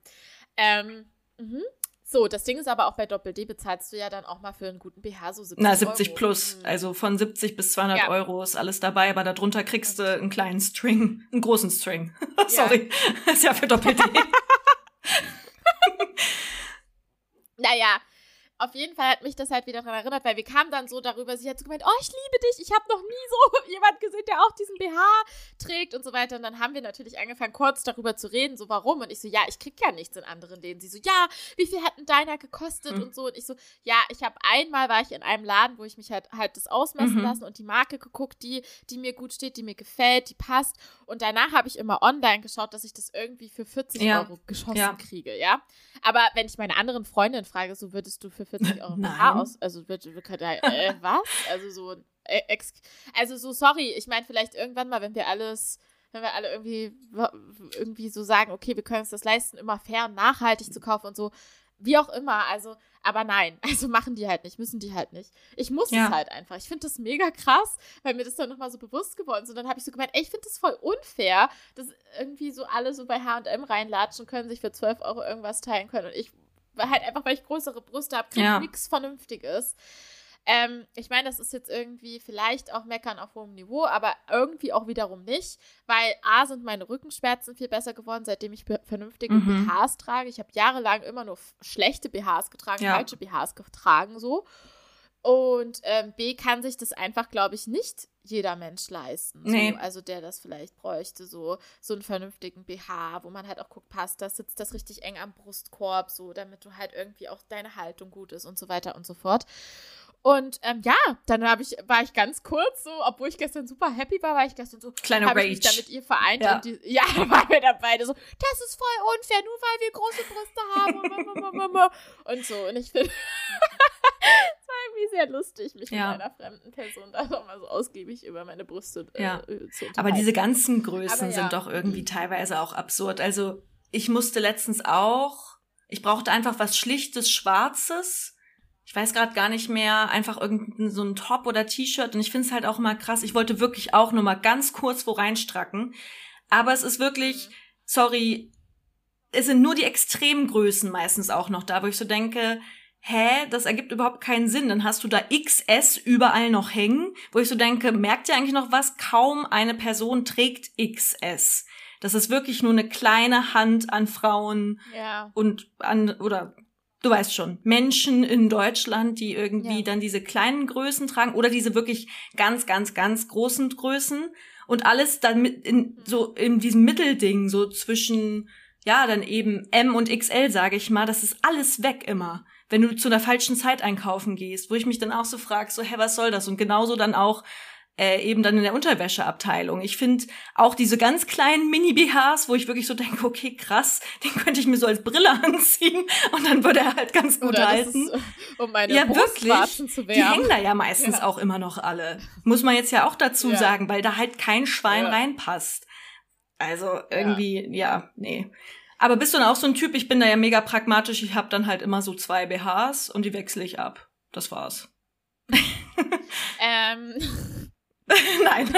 Ähm, mhm. So, das Ding ist aber auch bei Doppel-D bezahlst du ja dann auch mal für einen guten B H so siebzig Euro. Na, siebzig Euro. Plus. Also von siebzig bis zweihundert ja. Euro ist alles dabei, aber darunter kriegst du einen kleinen String, einen großen String. Sorry, ja. Ist ja für Doppel-D. Naja, auf jeden Fall hat mich das halt wieder daran erinnert, weil wir kamen dann so darüber, sie hat so gemeint, oh, ich liebe dich, ich habe noch nie so jemand gesehen, der auch diesen B H trägt und so weiter. Und dann haben wir natürlich angefangen, kurz darüber zu reden, so warum. Und ich so, ja, ich krieg ja nichts in anderen Läden. Sie so, ja, wie viel hat denn deiner gekostet mhm. und so. Und ich so, ja, ich habe einmal, war ich in einem Laden, wo ich mich halt, halt das ausmessen mhm. lassen und die Marke geguckt, die, die mir gut steht, die mir gefällt, die passt. Und danach habe ich immer online geschaut, dass ich das irgendwie für vierzig ja. Euro geschossen ja. kriege, ja. Aber wenn ich meine anderen Freundinnen frage, so würdest du für vierzig Euro Haar aus, also wird, wird, wird, äh, was? Also so, äh, ex, also so, sorry, ich meine vielleicht irgendwann mal, wenn wir alles, wenn wir alle irgendwie, irgendwie so sagen, okay, wir können uns das leisten, immer fair und nachhaltig zu kaufen und so, wie auch immer, also, aber nein, also machen die halt nicht, müssen die halt nicht. Ich muss ja. es halt einfach. Ich finde das mega krass, weil mir das dann nochmal so bewusst geworden ist. Und dann habe ich so gemeint, ey, ich finde das voll unfair, dass irgendwie so alle so bei H und M reinlatschen können, sich für zwölf Euro irgendwas teilen können und ich halt einfach, weil ich größere Brüste habe, kriege ja. nichts Vernünftiges. Ähm, ich meine, das ist jetzt irgendwie vielleicht auch meckern auf hohem Niveau, aber irgendwie auch wiederum nicht, weil A, sind meine Rückenschmerzen viel besser geworden, seitdem ich be- vernünftige mhm. B Hs trage. Ich habe jahrelang immer nur f- schlechte B Hs getragen, ja. falsche B Hs getragen, so. Und ähm, B, kann sich das einfach, glaube ich, nicht jeder Mensch leisten. So. Nee. Also der das vielleicht bräuchte, so, so einen vernünftigen B H, wo man halt auch guckt, passt das, sitzt das richtig eng am Brustkorb, so, damit du halt irgendwie auch deine Haltung gut ist und so weiter und so fort. Und ähm, ja, dann hab ich, war ich ganz kurz so, obwohl ich gestern super happy war, war ich gestern so, kleiner Rage. Ich mich damit ihr vereint. Ja, und die, ja, waren wir dann beide so, das ist voll unfair, nur weil wir große Brüste haben. Und so, und ich finde... Wie sehr lustig, mich ja. mit einer fremden Person da nochmal so ausgiebig über meine Brüste äh, ja. zu unterhalten. Aber diese ganzen Größen ja. sind doch irgendwie teilweise auch absurd. Also ich musste letztens auch, ich brauchte einfach was Schlichtes, Schwarzes. Ich weiß gerade gar nicht mehr, einfach irgendein so ein Top oder T-Shirt. Und ich finde es halt auch immer krass. Ich wollte wirklich auch nur mal ganz kurz wo reinstracken. Aber es ist wirklich, mhm. sorry, es sind nur die Extremgrößen meistens auch noch da, wo ich so denke... Hä, das ergibt überhaupt keinen Sinn. Dann hast du da X S überall noch hängen, wo ich so denke, merkt ihr eigentlich noch was? Kaum eine Person trägt X S. Das ist wirklich nur eine kleine Hand an Frauen ja. und an, oder du weißt schon, Menschen in Deutschland, die irgendwie ja. dann diese kleinen Größen tragen oder diese wirklich ganz, ganz, ganz großen Größen und alles dann mit in, so in diesem Mittelding, so zwischen, ja, dann eben M und X L, sage ich mal, das ist alles weg immer. Wenn du zu einer falschen Zeit einkaufen gehst, wo ich mich dann auch so frage, so, hä, was soll das? Und genauso dann auch äh, eben dann in der Unterwäscheabteilung. Ich finde auch diese ganz kleinen Mini-B Hs, wo ich wirklich so denke, okay, krass, den könnte ich mir so als Brille anziehen und dann würde er halt ganz gut oder halten. Das ist, um meine ja, Brustwarzen zu wärmen. Die hängen da ja meistens ja. auch immer noch alle. Muss man jetzt ja auch dazu ja. sagen, weil da halt kein Schwein ja. reinpasst. Also irgendwie, ja, ja nee. Aber bist du dann auch so ein Typ, ich bin da ja mega pragmatisch, ich habe dann halt immer so zwei B Hs und die wechsle ich ab. Das war's. Ähm. Nein,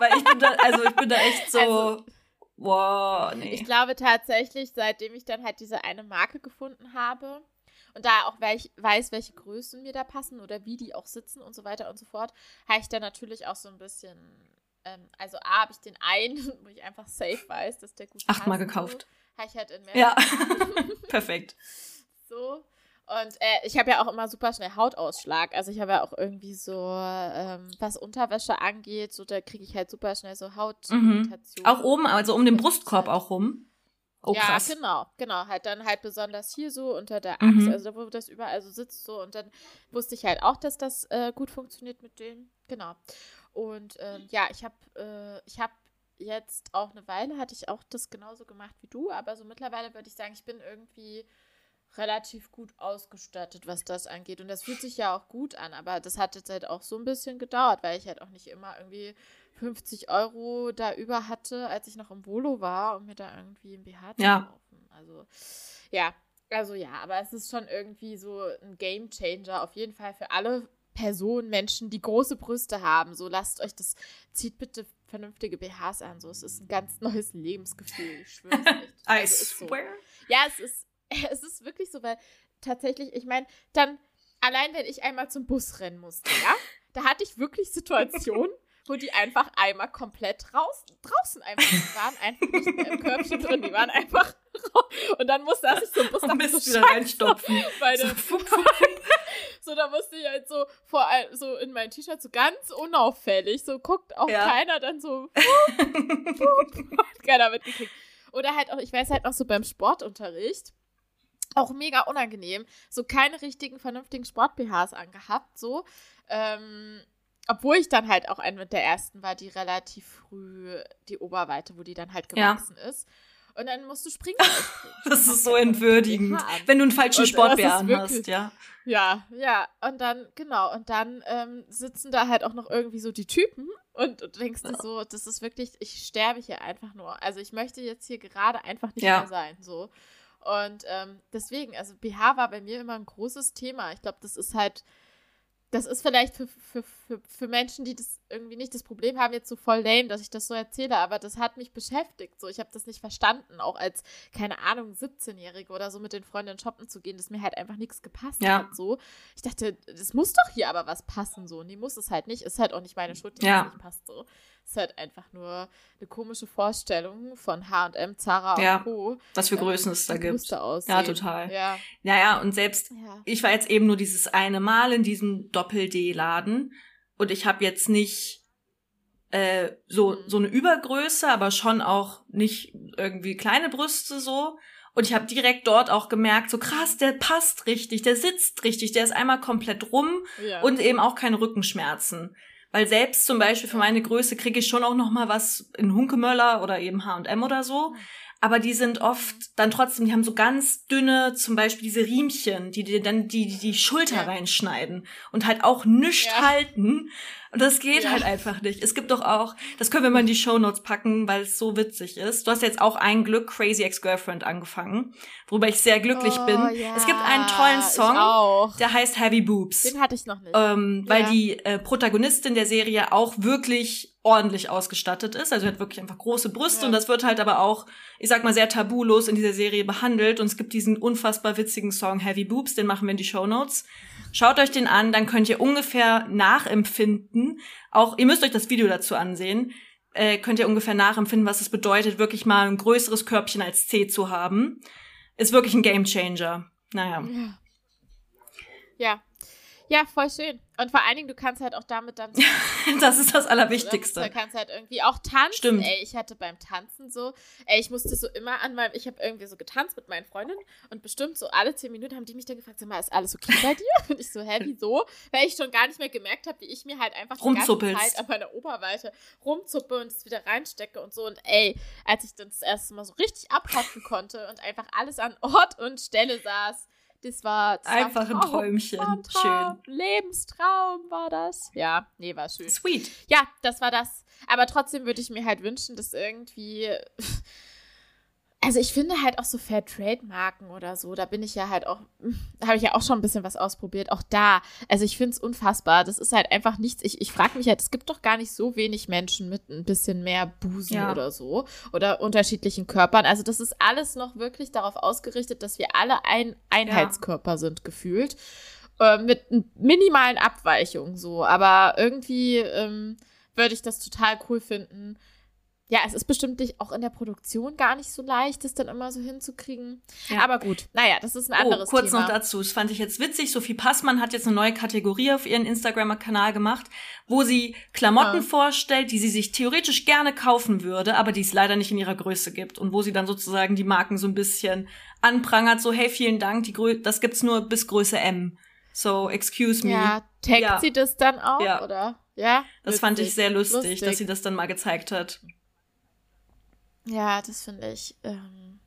weil ich bin da, also ich bin da echt so, also, wow, nee. Ich glaube tatsächlich, seitdem ich dann halt diese eine Marke gefunden habe und da auch welch, weiß, welche Größen mir da passen oder wie die auch sitzen und so weiter und so fort, habe ich da natürlich auch so ein bisschen, ähm, also A, habe ich den einen, wo ich einfach safe weiß, dass der gut passt. Achtmal gekauft. Habe ich halt in mehr. Ja, perfekt. So. Und äh, ich habe ja auch immer super schnell Hautausschlag. Also ich habe ja auch irgendwie so, ähm, was Unterwäsche angeht, so da kriege ich halt super schnell so Hautirritationen. Mhm. Auch oben, also um den Brustkorb auch rum. Oh, ja, krass. genau, genau, halt dann halt besonders hier so unter der Achse, mhm. also da wo das überall so sitzt so und dann wusste ich halt auch, dass das äh, gut funktioniert mit denen, genau. Und ähm, ja, ich habe, äh, ich habe jetzt auch eine Weile hatte ich auch das genauso gemacht wie du, aber so mittlerweile würde ich sagen, ich bin irgendwie relativ gut ausgestattet, was das angeht. Und das fühlt sich ja auch gut an, aber das hat jetzt halt auch so ein bisschen gedauert, weil ich halt auch nicht immer irgendwie fünfzig Euro da über hatte, als ich noch im Volo war und mir da irgendwie ein B H zu kaufen. Also ja, also ja, aber es ist schon irgendwie so ein Game Changer, auf jeden Fall für alle Personen, Menschen, die große Brüste haben. So, lasst euch das, zieht bitte vernünftige B Hs an. So, es ist ein ganz neues Lebensgefühl. Ich schwöre es nicht. I also, swear. So. Ja, es ist, es ist wirklich so, weil tatsächlich, ich meine, dann, allein wenn ich einmal zum Bus rennen musste, ja, da hatte ich wirklich Situationen, wo die einfach einmal komplett raus, draußen einfach, die waren einfach nicht mehr im Körbchen drin, die waren einfach raus. Und dann musste ich so Bus dann so wieder reinstopfen. So, so, da musste ich halt so vor allem so in mein T-Shirt so ganz unauffällig, so guckt auch ja. keiner dann so, wupp, wupp, hat keiner mitgekriegt. Oder halt auch, ich weiß halt noch so beim Sportunterricht, auch mega unangenehm, so keine richtigen, vernünftigen Sport-B Hs angehabt, so, ähm, obwohl ich dann halt auch eine mit der ersten war, die relativ früh die Oberweite, wo die dann halt gewachsen ja. ist. Und dann musst du springen. Das ist so entwürdigend, wenn du einen falschen Sport-B H hast, ja. Ja, ja. Und dann, genau, und dann ähm, sitzen da halt auch noch irgendwie so die Typen und, und denkst dir so, das ist wirklich, ich sterbe hier einfach nur. Also ich möchte jetzt hier gerade einfach nicht ja. mehr sein, so. Und ähm, deswegen, also B H war bei mir immer ein großes Thema. Ich glaube, das ist halt, das ist vielleicht für, für, für, für Menschen, die das irgendwie nicht das Problem haben, jetzt so voll lame, dass ich das so erzähle, aber das hat mich beschäftigt. So, ich habe das nicht verstanden, auch als, keine Ahnung, siebzehnjährige oder so mit den Freundinnen shoppen zu gehen, dass mir halt einfach nichts gepasst ja. hat. So. Ich dachte, das muss doch hier aber was passen. So. Nee, muss es halt nicht. Ist halt auch nicht meine Schuld, die ja. nicht passt. So. Ist halt einfach nur eine komische Vorstellung von H und M, Zara ja. und Co. Was für Größen ähm, es da gibt. Ja, total. Ja. Naja, und selbst, ja. ich war jetzt eben nur dieses eine Mal in diesem Doppel-D-Laden und ich habe jetzt nicht äh, so, mhm. so eine Übergröße, aber schon auch nicht irgendwie kleine Brüste so. Und ich habe direkt dort auch gemerkt, so krass, der passt richtig, der sitzt richtig, der ist einmal komplett rum ja. und eben auch keine Rückenschmerzen. Weil selbst zum Beispiel für meine Größe kriege ich schon auch noch mal was in Hunkemöller oder eben H und M oder so. Aber die sind oft dann trotzdem, die haben so ganz dünne, zum Beispiel diese Riemchen, die dir dann die, die, die Schulter ja. reinschneiden und halt auch nichts ja. halten. Und das geht ja. halt einfach nicht. Es gibt doch auch, das können wir mal in die Shownotes packen, weil es so witzig ist. Du hast jetzt auch ein Glück Crazy Ex-Girlfriend angefangen, worüber ich sehr glücklich oh, bin. Ja. Es gibt einen tollen Song, der heißt Heavy Boobs. Den hatte ich noch nicht. Ähm, weil ja. die äh, Protagonistin der Serie auch wirklich ordentlich ausgestattet ist, also hat wirklich einfach große Brüste ja. und das wird halt aber auch, ich sag mal, sehr tabulos in dieser Serie behandelt und es gibt diesen unfassbar witzigen Song Heavy Boobs, den machen wir in die Shownotes. Schaut euch den an, dann könnt ihr ungefähr nachempfinden, auch, ihr müsst euch das Video dazu ansehen, äh, könnt ihr ungefähr nachempfinden, was es bedeutet, wirklich mal ein größeres Körbchen als C zu haben. Ist wirklich ein Gamechanger. Naja. Ja. Ja. Ja, voll schön. Und vor allen Dingen, du kannst halt auch damit dann... So das ist das Allerwichtigste. Oder? Du kannst halt irgendwie auch tanzen. Stimmt. Ey, ich hatte beim Tanzen so... Ey, ich musste so immer an meinem... Ich habe irgendwie so getanzt mit meinen Freundinnen und bestimmt so alle zehn Minuten haben die mich dann gefragt, sag mal, ist alles okay bei dir? Und ich so, hä, wieso? Weil ich schon gar nicht mehr gemerkt habe, wie ich mir halt einfach die ganze Zeit an meiner Oberweite rumzuppe und es wieder reinstecke und so. Und ey, als ich dann das erste Mal so richtig abhacken konnte und einfach alles an Ort und Stelle saß, Das war, das einfach war ein, Traum. ein Träumchen. War ein Traum. Schön. Lebenstraum war das. Ja, nee, war schön. Sweet. Ja, das war das. Aber trotzdem würde ich mir halt wünschen, dass irgendwie... Also ich finde halt auch so Fairtrade-Marken oder so, da bin ich ja halt auch... habe ich ja auch schon ein bisschen was ausprobiert. Auch da. Also ich finde es unfassbar. Das ist halt einfach nichts. Ich, ich frage mich halt, es gibt doch gar nicht so wenig Menschen mit ein bisschen mehr Busen ja. oder so. Oder unterschiedlichen Körpern. Also das ist alles noch wirklich darauf ausgerichtet, dass wir alle ein Einheitskörper ja. sind, gefühlt. Äh, mit minimalen Abweichungen so. Aber irgendwie ähm, würde ich das total cool finden. Ja, es ist bestimmt auch in der Produktion gar nicht so leicht, das dann immer so hinzukriegen. Ja. Aber gut, naja, das ist ein anderes oh, kurz Thema. Kurz noch dazu, das fand ich jetzt witzig. Sophie Passmann hat jetzt eine neue Kategorie auf ihren Instagram-Kanal gemacht, wo sie Klamotten ja. vorstellt, die sie sich theoretisch gerne kaufen würde, aber die es leider nicht in ihrer Größe gibt. Und wo sie dann sozusagen die Marken so ein bisschen anprangert, so hey, vielen Dank, die Grö- das gibt's nur bis Größe M. So, excuse me. Ja, taggt ja. sie das dann auch, ja. oder? Ja. Das lustig. fand ich sehr lustig, lustig, dass sie das dann mal gezeigt hat. Ja, das finde ich ähm,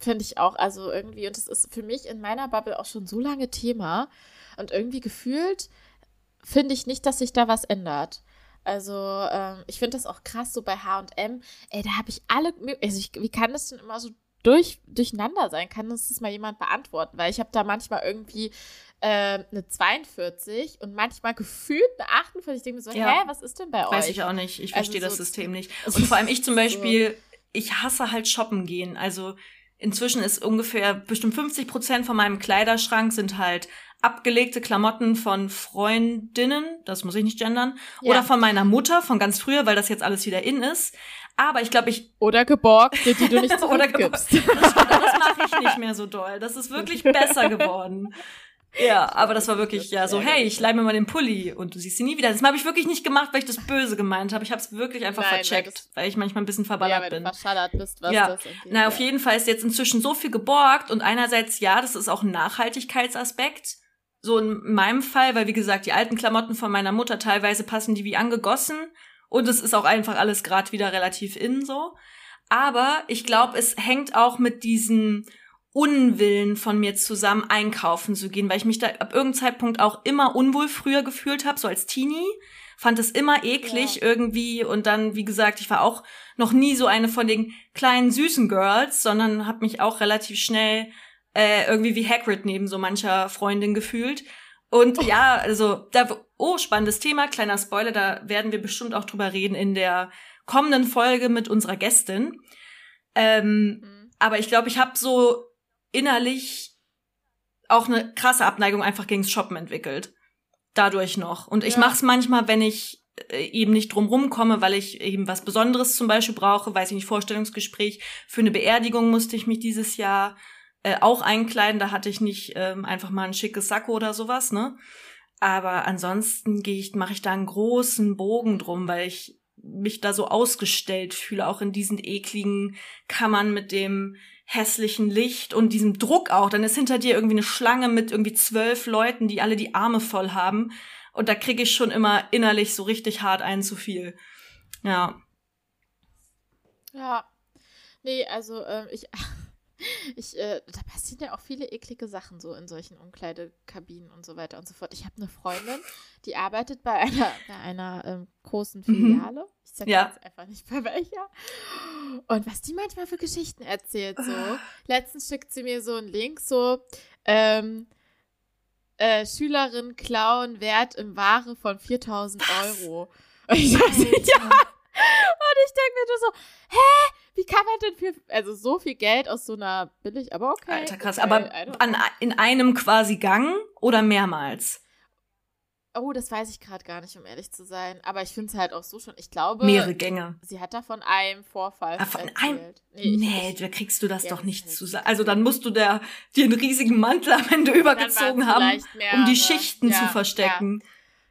Finde ich auch, also irgendwie, und das ist für mich in meiner Bubble auch schon so lange Thema und irgendwie gefühlt finde ich nicht, dass sich da was ändert. Also ähm, ich finde das auch krass, so bei H und M, ey, da habe ich alle, also ich, wie kann das denn immer so durch, durcheinander sein? Kann uns das mal jemand beantworten? Weil ich habe da manchmal irgendwie äh, eine zweiundvierzig und manchmal gefühlt eine achtundvierzig. Ich denke mir so, ja, hä, was ist denn bei weiß euch? Weiß ich auch nicht, ich also verstehe so das System nicht. Und vor allem ich zum Beispiel, so. Ich hasse halt shoppen gehen, also inzwischen ist ungefähr bestimmt fünfzig Prozent von meinem Kleiderschrank sind halt abgelegte Klamotten von Freundinnen, das muss ich nicht gendern, ja. Oder von meiner Mutter, von ganz früher, weil das jetzt alles wieder in ist. Aber ich glaube, ich... Oder geborgt, die du nicht zurückgibst. Das, das mache ich nicht mehr so doll. Das ist wirklich besser geworden. Ja, aber das war wirklich, ja, so, hey, ich leih mir mal den Pulli und du siehst ihn nie wieder. Das habe ich wirklich nicht gemacht, weil ich das böse gemeint habe. Ich habe es wirklich einfach Nein, vercheckt, weil, das, weil ich manchmal ein bisschen verballert ja, bin. Ja, weil du verschallert bist, was ja. das ist. Na, auf jeden Fall ist jetzt inzwischen so viel geborgt und einerseits, ja, das ist auch ein Nachhaltigkeitsaspekt. So in meinem Fall, weil wie gesagt, die alten Klamotten von meiner Mutter teilweise passen die wie angegossen und es ist auch einfach alles gerade wieder relativ in so. Aber ich glaube, es hängt auch mit diesen... Unwillen von mir zusammen einkaufen zu gehen, weil ich mich da ab irgendeinem Zeitpunkt auch immer unwohl früher gefühlt habe, so als Teenie, fand es immer eklig ja. irgendwie und dann, wie gesagt, ich war auch noch nie so eine von den kleinen süßen Girls, sondern habe mich auch relativ schnell äh, irgendwie wie Hagrid neben so mancher Freundin gefühlt und oh. ja, also, da, oh, spannendes Thema, kleiner Spoiler, da werden wir bestimmt auch drüber reden in der kommenden Folge mit unserer Gästin, ähm, mhm. aber ich glaube, ich habe so innerlich auch eine krasse Abneigung einfach gegens Shoppen entwickelt. Dadurch noch. Und ich ja. mach's manchmal, wenn ich eben nicht drumrum komme, weil ich eben was Besonderes zum Beispiel brauche, weiß ich nicht, Vorstellungsgespräch. Für eine Beerdigung musste ich mich dieses Jahr äh, auch einkleiden. Da hatte ich nicht ähm, einfach mal ein schickes Sakko oder sowas, ne? Aber ansonsten gehe ich, mache ich da einen großen Bogen drum, weil ich mich da so ausgestellt fühle, auch in diesen ekligen Kammern mit dem hässlichen Licht und diesem Druck auch. Dann ist hinter dir irgendwie eine Schlange mit irgendwie zwölf Leuten, die alle die Arme voll haben. Und da kriege ich schon immer innerlich so richtig hart einen zu viel. Ja. Ja. Nee, also äh, ich... Ich, äh, da passieren ja auch viele eklige Sachen so in solchen Umkleidekabinen und so weiter und so fort. Ich habe eine Freundin, die arbeitet bei einer, bei einer ähm, großen Filiale. Mhm. Ich sage ja. jetzt einfach nicht bei welcher. Und was die manchmal für Geschichten erzählt, so. Letztens schickt sie mir so einen Link, so, ähm, äh, Schülerinnen klauen Wert im Ware von viertausend Euro. Und ich dachte, ja. Und ich denke mir nur so, hä? Wie kann man denn für, also so viel Geld aus so einer billig, aber okay. Alter, krass, okay, aber an, in einem quasi Gang oder mehrmals? Oh, das weiß ich gerade gar nicht, um ehrlich zu sein. Aber ich finde es halt auch so schon, ich glaube. Mehrere Gänge. Sie hat da von einem Vorfall ah, von einem? Nee, nee da kriegst du das ja, doch nicht zusammen. Also dann musst du da dir einen riesigen Mantel am Ende übergezogen haben, um die Schichten ja, zu verstecken. Ja.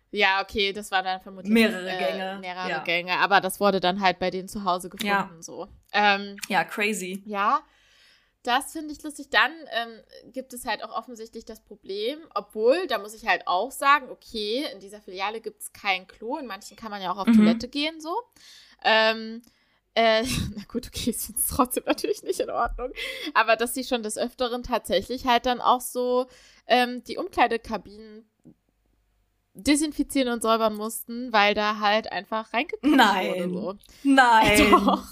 Ja, okay, das waren dann vermutlich mehrere äh, Gänge. Mehrere ja. Gänge, aber das wurde dann halt bei denen zu Hause gefunden. Ja, so. ähm, ja crazy. Ja, das finde ich lustig. Dann ähm, gibt es halt auch offensichtlich das Problem, obwohl, da muss ich halt auch sagen, okay, in dieser Filiale gibt es kein Klo, in manchen kann man ja auch auf mhm. Toilette gehen, so. Ähm, äh, na gut, okay, ich finde es trotzdem natürlich nicht in Ordnung, aber dass sie schon des Öfteren tatsächlich halt dann auch so ähm, die Umkleidekabinen desinfizieren und säubern mussten, weil da halt einfach reingekippt wurde. So. Nein. Doch.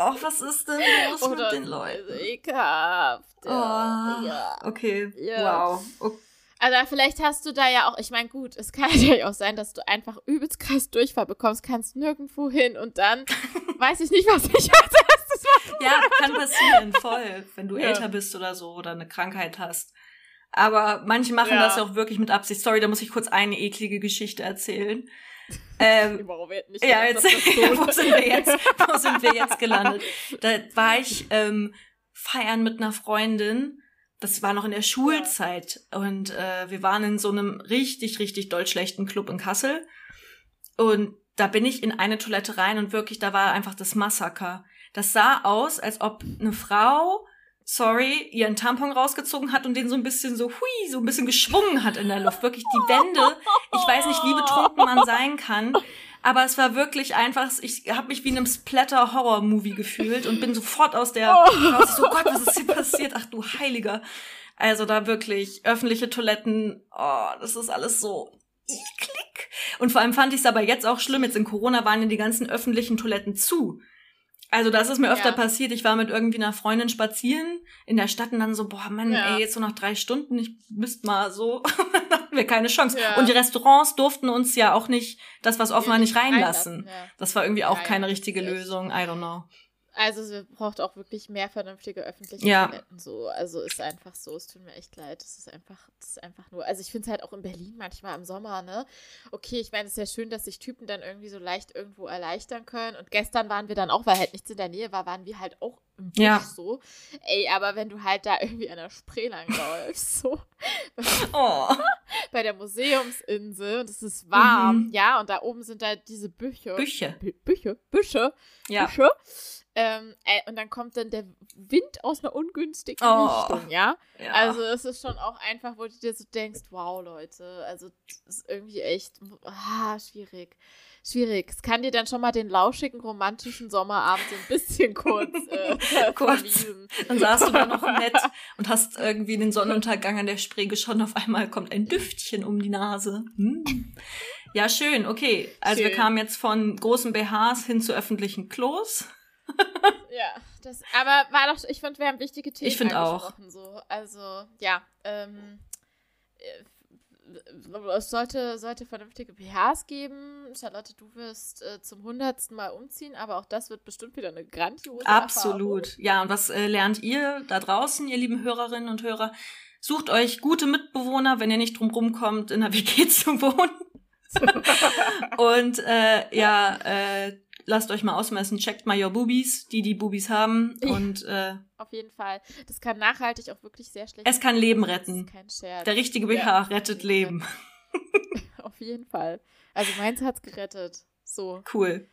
Och, was ist denn los Oder mit den Leuten? Ekelhaft. Ja. Oh, ja. Okay. Ja. Wow. Okay. Also vielleicht hast du da ja auch, ich meine, gut, es kann natürlich auch sein, dass du einfach übelst krass Durchfall bekommst, kannst nirgendwo hin und dann weiß ich nicht, was ich als erstes machen Ja, kann passieren, voll, wenn du ja. älter bist oder so oder eine Krankheit hast. Aber manche machen ja. das auch wirklich mit Absicht. Sorry, da muss ich kurz eine eklige Geschichte erzählen. Ähm, nicht ja, jetzt, wo sind wir jetzt, wo sind wir jetzt gelandet? Da war ich ähm, feiern mit einer Freundin. Das war noch in der Schulzeit. Ja. Und äh, wir waren in so einem richtig, richtig doll schlechten Club in Kassel. Und da bin ich in eine Toilette rein und wirklich, da war einfach das Massaker. Das sah aus, als ob eine Frau... sorry, ihren Tampon rausgezogen hat und den so ein bisschen so, hui, so ein bisschen geschwungen hat in der Luft. Wirklich die Wände. Ich weiß nicht, wie betrunken man sein kann, aber es war wirklich einfach, ich habe mich wie in einem Splatter-Horror-Movie gefühlt und bin sofort aus der, oh. raus, so Gott, was ist hier passiert? Ach du Heiliger. Also da wirklich, öffentliche Toiletten, oh, das ist alles so eklig. Und vor allem fand ich es aber jetzt auch schlimm, jetzt in Corona waren ja die ganzen öffentlichen Toiletten zu. Also das ist mir öfter ja. passiert, ich war mit irgendwie einer Freundin spazieren in der Stadt und dann so, boah Mann, ja. ey, jetzt so nach drei Stunden, ich müsste mal so, dann hatten wir keine Chance. Ja. Und die Restaurants durften uns ja auch nicht, das was offen war, nicht reinlassen. Ja. Das war irgendwie auch Nein, keine richtige Lösung, I don't know. Also es braucht auch wirklich mehr vernünftige öffentliche ja. Toiletten. So. Also ist einfach so, es tut mir echt leid. Es ist einfach, es ist einfach nur, also ich finde es halt auch in Berlin manchmal im Sommer, ne? Okay, ich meine, es ist ja schön, dass sich Typen dann irgendwie so leicht irgendwo erleichtern können. Und gestern waren wir dann auch, weil halt nichts in der Nähe war, waren wir halt auch im Busch ja. so. Ey, aber wenn du halt da irgendwie an der Spree langläufst, so. Oh. Bei der Museumsinsel und es ist warm, mhm. ja, und da oben sind da diese Büche. Büche. B- Büche, Büsche. Ja. Büsche. Ähm, äh, und dann kommt dann der Wind aus einer ungünstigen oh, Richtung, ja? ja? Also es ist schon auch einfach, wo du dir so denkst, wow, Leute, also das ist irgendwie echt ah, schwierig. Schwierig. Es kann dir dann schon mal den lauschigen, romantischen Sommerabend so ein bisschen kurz äh, kurz. Dann saß du da noch im Bett und hast irgendwie den Sonnenuntergang an der Spree geschaut und auf einmal kommt ein Düftchen um die Nase. Hm. Ja, schön, okay. Also schön. Wir kamen jetzt von großen B Hs hin zu öffentlichen Klos. Ja, das, aber war doch, ich finde, wir haben wichtige Themen ich find angesprochen. Auch. So. Also, ja, ähm, es sollte, sollte vernünftige P Hs geben. Charlotte, du wirst äh, zum hundertsten Mal umziehen, aber auch das wird bestimmt wieder eine grandiose Absolut. Erfahrung. Ja, und was äh, lernt ihr da draußen, ihr lieben Hörerinnen und Hörer? Sucht euch gute Mitbewohner, wenn ihr nicht drumherum kommt, in einer W G zu wohnen. und äh, ja, äh, lasst euch mal ausmessen, checkt mal your Boobies, die die Boobies haben und äh, auf jeden Fall. Das kann nachhaltig auch wirklich sehr schlecht Es kann Leben retten. Kein Scherz. Der richtige B H ja. rettet Leben. Auf jeden Fall. Also meins hat's gerettet. So. Cool.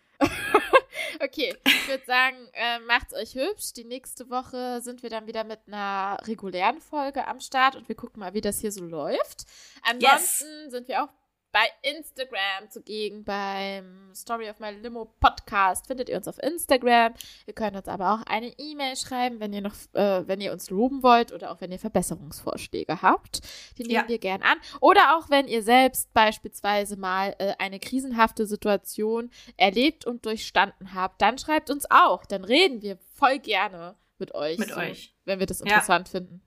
Okay, ich würde sagen, äh, macht's euch hübsch. Die nächste Woche sind wir dann wieder mit einer regulären Folge am Start und wir gucken mal, wie das hier so läuft. Ansonsten yes. sind wir auch bei Instagram zugegen, beim Story of My Limo Podcast findet ihr uns auf Instagram. Ihr könnt uns aber auch eine E-Mail schreiben, wenn ihr noch, äh, wenn ihr uns loben wollt oder auch wenn ihr Verbesserungsvorschläge habt. Die nehmen ja. wir gern an. Oder auch wenn ihr selbst beispielsweise mal äh, eine krisenhafte Situation erlebt und durchstanden habt, dann schreibt uns auch. Dann reden wir voll gerne mit euch. Mit so, euch. Wenn wir das interessant ja. finden.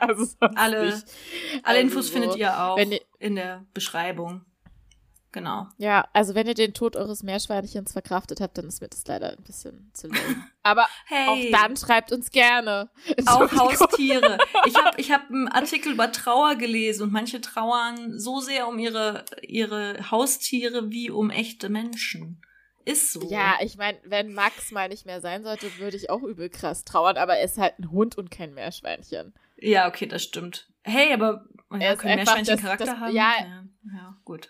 also alle, nicht. alle Infos also, findet ihr auch ihr, in der Beschreibung. Genau. Ja, also wenn ihr den Tod eures Meerschweinchens verkraftet habt, dann ist mir das leider ein bisschen zu low. Aber hey, auch dann schreibt uns gerne. Auch Haustiere. Ich habe ich hab einen Artikel über Trauer gelesen und manche trauern so sehr um ihre, ihre Haustiere wie um echte Menschen. Ist so. Ja, ich meine, wenn Max mal nicht mehr sein sollte, würde ich auch übel krass trauern, aber er ist halt ein Hund und kein Meerschweinchen. Ja, okay, das stimmt. Hey, aber man kann kein Meerschweinchen-Charakter haben. Ja, ja, ja, gut.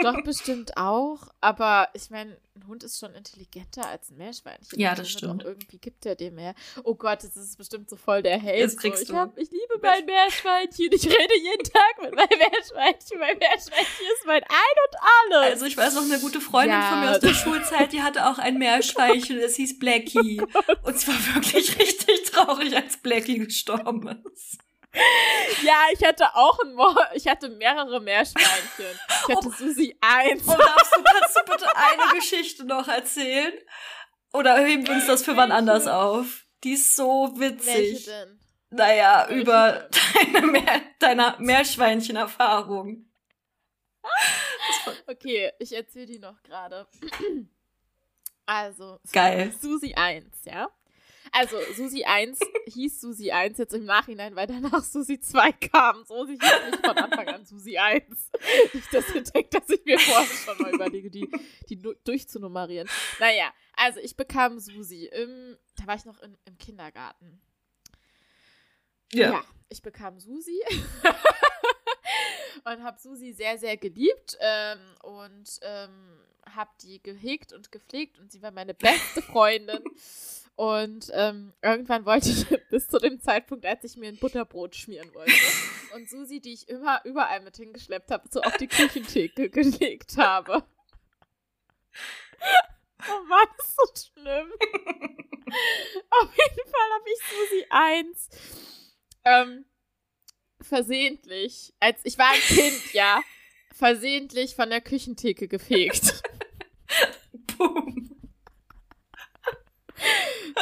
Doch, bestimmt auch, aber ich meine, ein Hund ist schon intelligenter als ein Meerschweinchen. Ja, das stimmt. Auch irgendwie gibt er dem mehr. Oh Gott, das ist bestimmt so voll der Hate. Jetzt kriegst so. du. Ich, hab, ich liebe mein Meerschweinchen. Ich rede jeden Tag mit meinem Meerschweinchen. Mein Meerschweinchen ist mein Ein und Alles. Also ich weiß noch, eine gute Freundin ja. von mir aus der Schulzeit, die hatte auch ein Meerschweinchen. Es hieß Blackie. Oh und es war wirklich richtig traurig, als Blackie gestorben ist. Ja, ich hatte auch ein Mo- ich hatte mehrere Meerschweinchen. Ich hatte oh, Susi eins. Oh, darfst du, kannst du bitte eine Geschichte noch erzählen? Oder heben wir uns das für wann anders auf? Die ist so witzig. Welche denn? Naja, Welche über denn? deine, Meer- deine Meerschweinchen-Erfahrung. Okay, ich erzähle die noch gerade. Also, Geil. Susi eins, ja? Also, Susi eins hieß Susi eins jetzt im Nachhinein, weil danach Susi zwei kam. So hieß nicht von Anfang an Susi eins. Nicht das entdeckt, dass ich mir vorher schon mal überlege, die, die durchzunummerieren. Naja, also ich bekam Susi im, da war ich noch in, im Kindergarten. Ja. ja. Ich bekam Susi und habe Susi sehr, sehr geliebt ähm, und ähm, habe die gehegt und gepflegt und sie war meine beste Freundin. Und ähm, irgendwann wollte ich bis zu dem Zeitpunkt, als ich mir ein Butterbrot schmieren wollte und Susi, die ich immer überall mit hingeschleppt habe, so auf die Küchentheke gelegt habe. Oh Mann, das ist so schlimm. Auf jeden Fall habe ich Susi eins ähm, versehentlich, als ich war ein Kind, ja, versehentlich von der Küchentheke gefegt. Boom.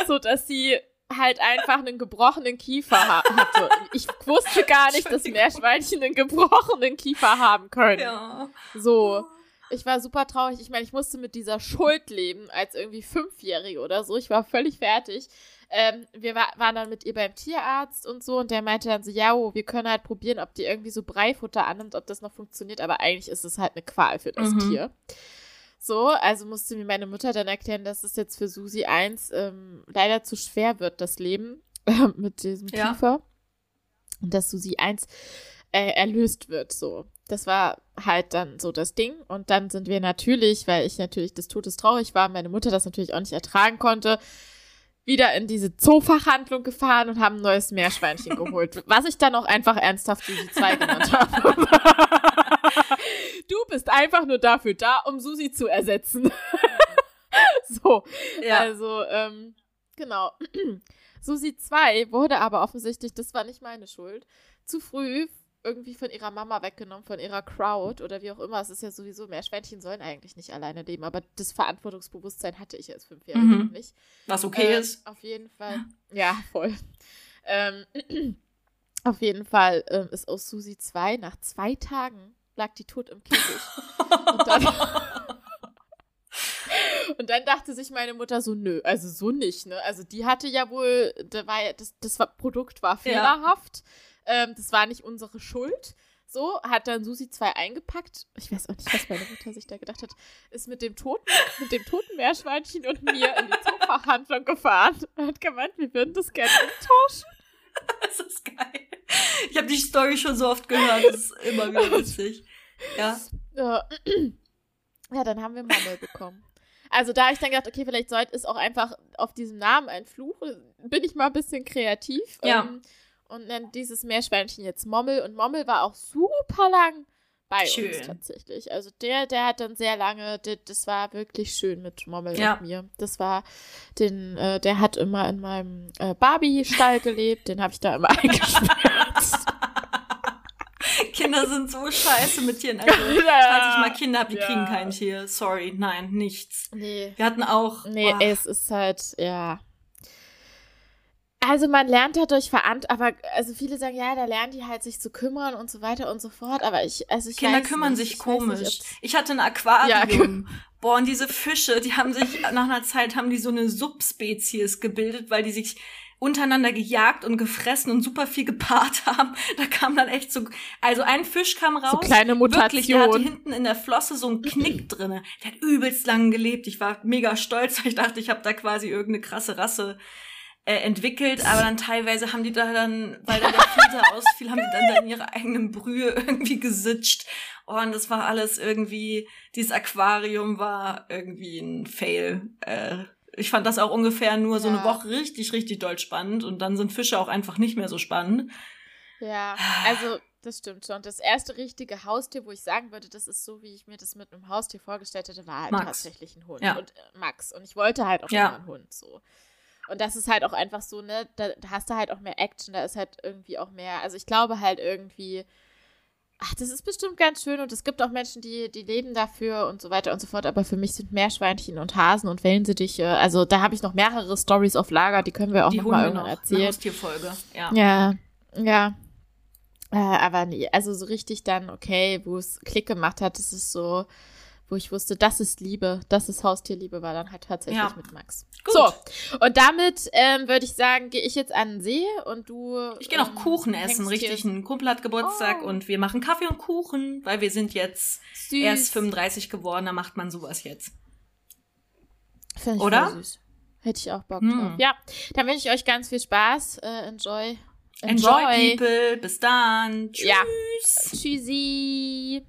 So, dass sie halt einfach einen gebrochenen Kiefer ha- hatte. Ich wusste gar nicht, dass Meerschweinchen einen gebrochenen Kiefer haben können. Ja. So. Ich war super traurig. Ich meine, ich musste mit dieser Schuld leben, als irgendwie Fünfjährige oder so. Ich war völlig fertig. Ähm, wir war, waren dann mit ihr beim Tierarzt und so und der meinte dann so, ja, oh, wir können halt probieren, ob die irgendwie so Breifutter annimmt, ob das noch funktioniert. Aber eigentlich ist es halt eine Qual für das mhm. Tier. So, also musste mir meine Mutter dann erklären, dass es jetzt für Susi eins ähm, leider zu schwer wird, das Leben äh, mit diesem ja. Kiefer. Und dass Susi eins äh, erlöst wird, so. Das war halt dann so das Ding. Und dann sind wir natürlich, weil ich natürlich des Todes traurig war, meine Mutter das natürlich auch nicht ertragen konnte, wieder in diese Zoofachhandlung gefahren und haben ein neues Meerschweinchen geholt. Was ich dann auch einfach ernsthaft Susi zwei genannt habe. Du bist einfach nur dafür da, um Susi zu ersetzen. So, ja. also, ähm, genau. Susi zwei wurde aber offensichtlich, das war nicht meine Schuld, zu früh irgendwie von ihrer Mama weggenommen, von ihrer Crowd oder wie auch immer. Es ist ja sowieso, Meerschweinchen sollen eigentlich nicht alleine leben, aber das Verantwortungsbewusstsein hatte ich als Fünfjährige mhm. noch nicht. Was okay ähm, ist. Auf jeden Fall. Ja, voll. Ähm, auf jeden Fall ähm, ist aus Susi zwei, nach zwei Tagen lag die tot im Käfig. Und dann, und dann dachte sich meine Mutter so, nö, also so nicht, ne? Also die hatte ja wohl, da war ja, das, das Produkt war fehlerhaft. Ja. Ähm, das war nicht unsere Schuld. So, hat dann Susi zwei eingepackt. Ich weiß auch nicht, was meine Mutter sich da gedacht hat. Ist mit dem toten, mit dem toten Meerschweinchen und mir in die Zoofachhandlung gefahren. Und hat gemeint, wir würden das gerne umtauschen. Das ist geil. Ich habe die Story schon so oft gehört. Das ist immer wieder witzig. Ja. Ja, ja dann haben wir Mammel bekommen. Also da habe ich dann gedacht, okay, vielleicht sollte es auch einfach auf diesem Namen ein Fluch. Bin ich mal ein bisschen kreativ. Ja. Ähm, Und nennt dieses Meerschweinchen jetzt Mommel. Und Mommel war auch super lang bei schön. Uns tatsächlich. Also der, der hat dann sehr lange, der, das war wirklich schön mit Mommel ja. und mir. Das war, den, äh, der hat immer in meinem äh, Barbie-Stall gelebt. Den habe ich da immer eingesperrt. Kinder sind so scheiße mit Tieren. Also, falls ja. ich mal Kinder habe, die ja. kriegen kein Tier. Sorry, nein, nichts. Nee. Wir hatten auch... Nee, boah. Es ist halt, ja... Also man lernt dadurch verant, aber also viele sagen, ja, da lernen die halt sich zu kümmern und so weiter und so fort, aber ich, also ich Kinder kümmern nicht, sich ich komisch. Nicht, ich hatte ein Aquarium. Ja. Boah, und diese Fische, die haben sich, nach einer Zeit haben die so eine Subspezies gebildet, weil die sich untereinander gejagt und gefressen und super viel gepaart haben. Da kam dann echt so, also ein Fisch kam raus. So kleine Mutation. Wirklich, der hatte hinten in der Flosse so einen Knick drinne. Der hat übelst lang gelebt. Ich war mega stolz, weil ich dachte, ich habe da quasi irgendeine krasse Rasse entwickelt, aber dann teilweise haben die da dann, weil da der Filter ausfiel, haben die dann, dann ihre eigenen Brühe irgendwie gesitscht. Und das war alles irgendwie, dieses Aquarium war irgendwie ein Fail. Äh, ich fand das auch ungefähr nur ja. so eine Woche richtig, richtig doll spannend und dann sind Fische auch einfach nicht mehr so spannend. Ja, also das stimmt schon. Das erste richtige Haustier, wo ich sagen würde, das ist so, wie ich mir das mit einem Haustier vorgestellt hätte, war halt Max. Tatsächlich ein Hund. Ja. Und äh, Max. Und ich wollte halt auch ja. immer einen Hund, so. Und das ist halt auch einfach so, ne, da hast du halt auch mehr Action, da ist halt irgendwie auch mehr, also ich glaube halt irgendwie, ach, das ist bestimmt ganz schön und es gibt auch Menschen, die, die leben dafür und so weiter und so fort, aber für mich sind Meerschweinchen und Hasen und Wellensittiche, also da habe ich noch mehrere Storys auf Lager, die können wir auch nochmal irgendwann erzählen. Die Haustierfolge, ja. Ja, ja. Äh, aber nee, also so richtig dann, okay, wo es Klick gemacht hat, das ist so, wo ich wusste, das ist Liebe, das ist Haustierliebe, war dann halt tatsächlich ja. mit Max. Gut. So, und damit ähm, würde ich sagen, gehe ich jetzt an den See und du... Ich gehe noch ähm, Kuchen essen, richtig, ein Kumpel hat Geburtstag oh. und wir machen Kaffee und Kuchen, weil wir sind jetzt süß. Erst fünfunddreißig geworden, da macht man sowas jetzt. Finde ich oder? Süß. Hätte ich auch Bock drauf. Hm. Ja, dann wünsche ich euch ganz viel Spaß, äh, enjoy. enjoy. Enjoy, people, bis dann, tschüss. Ja. Tschüssi.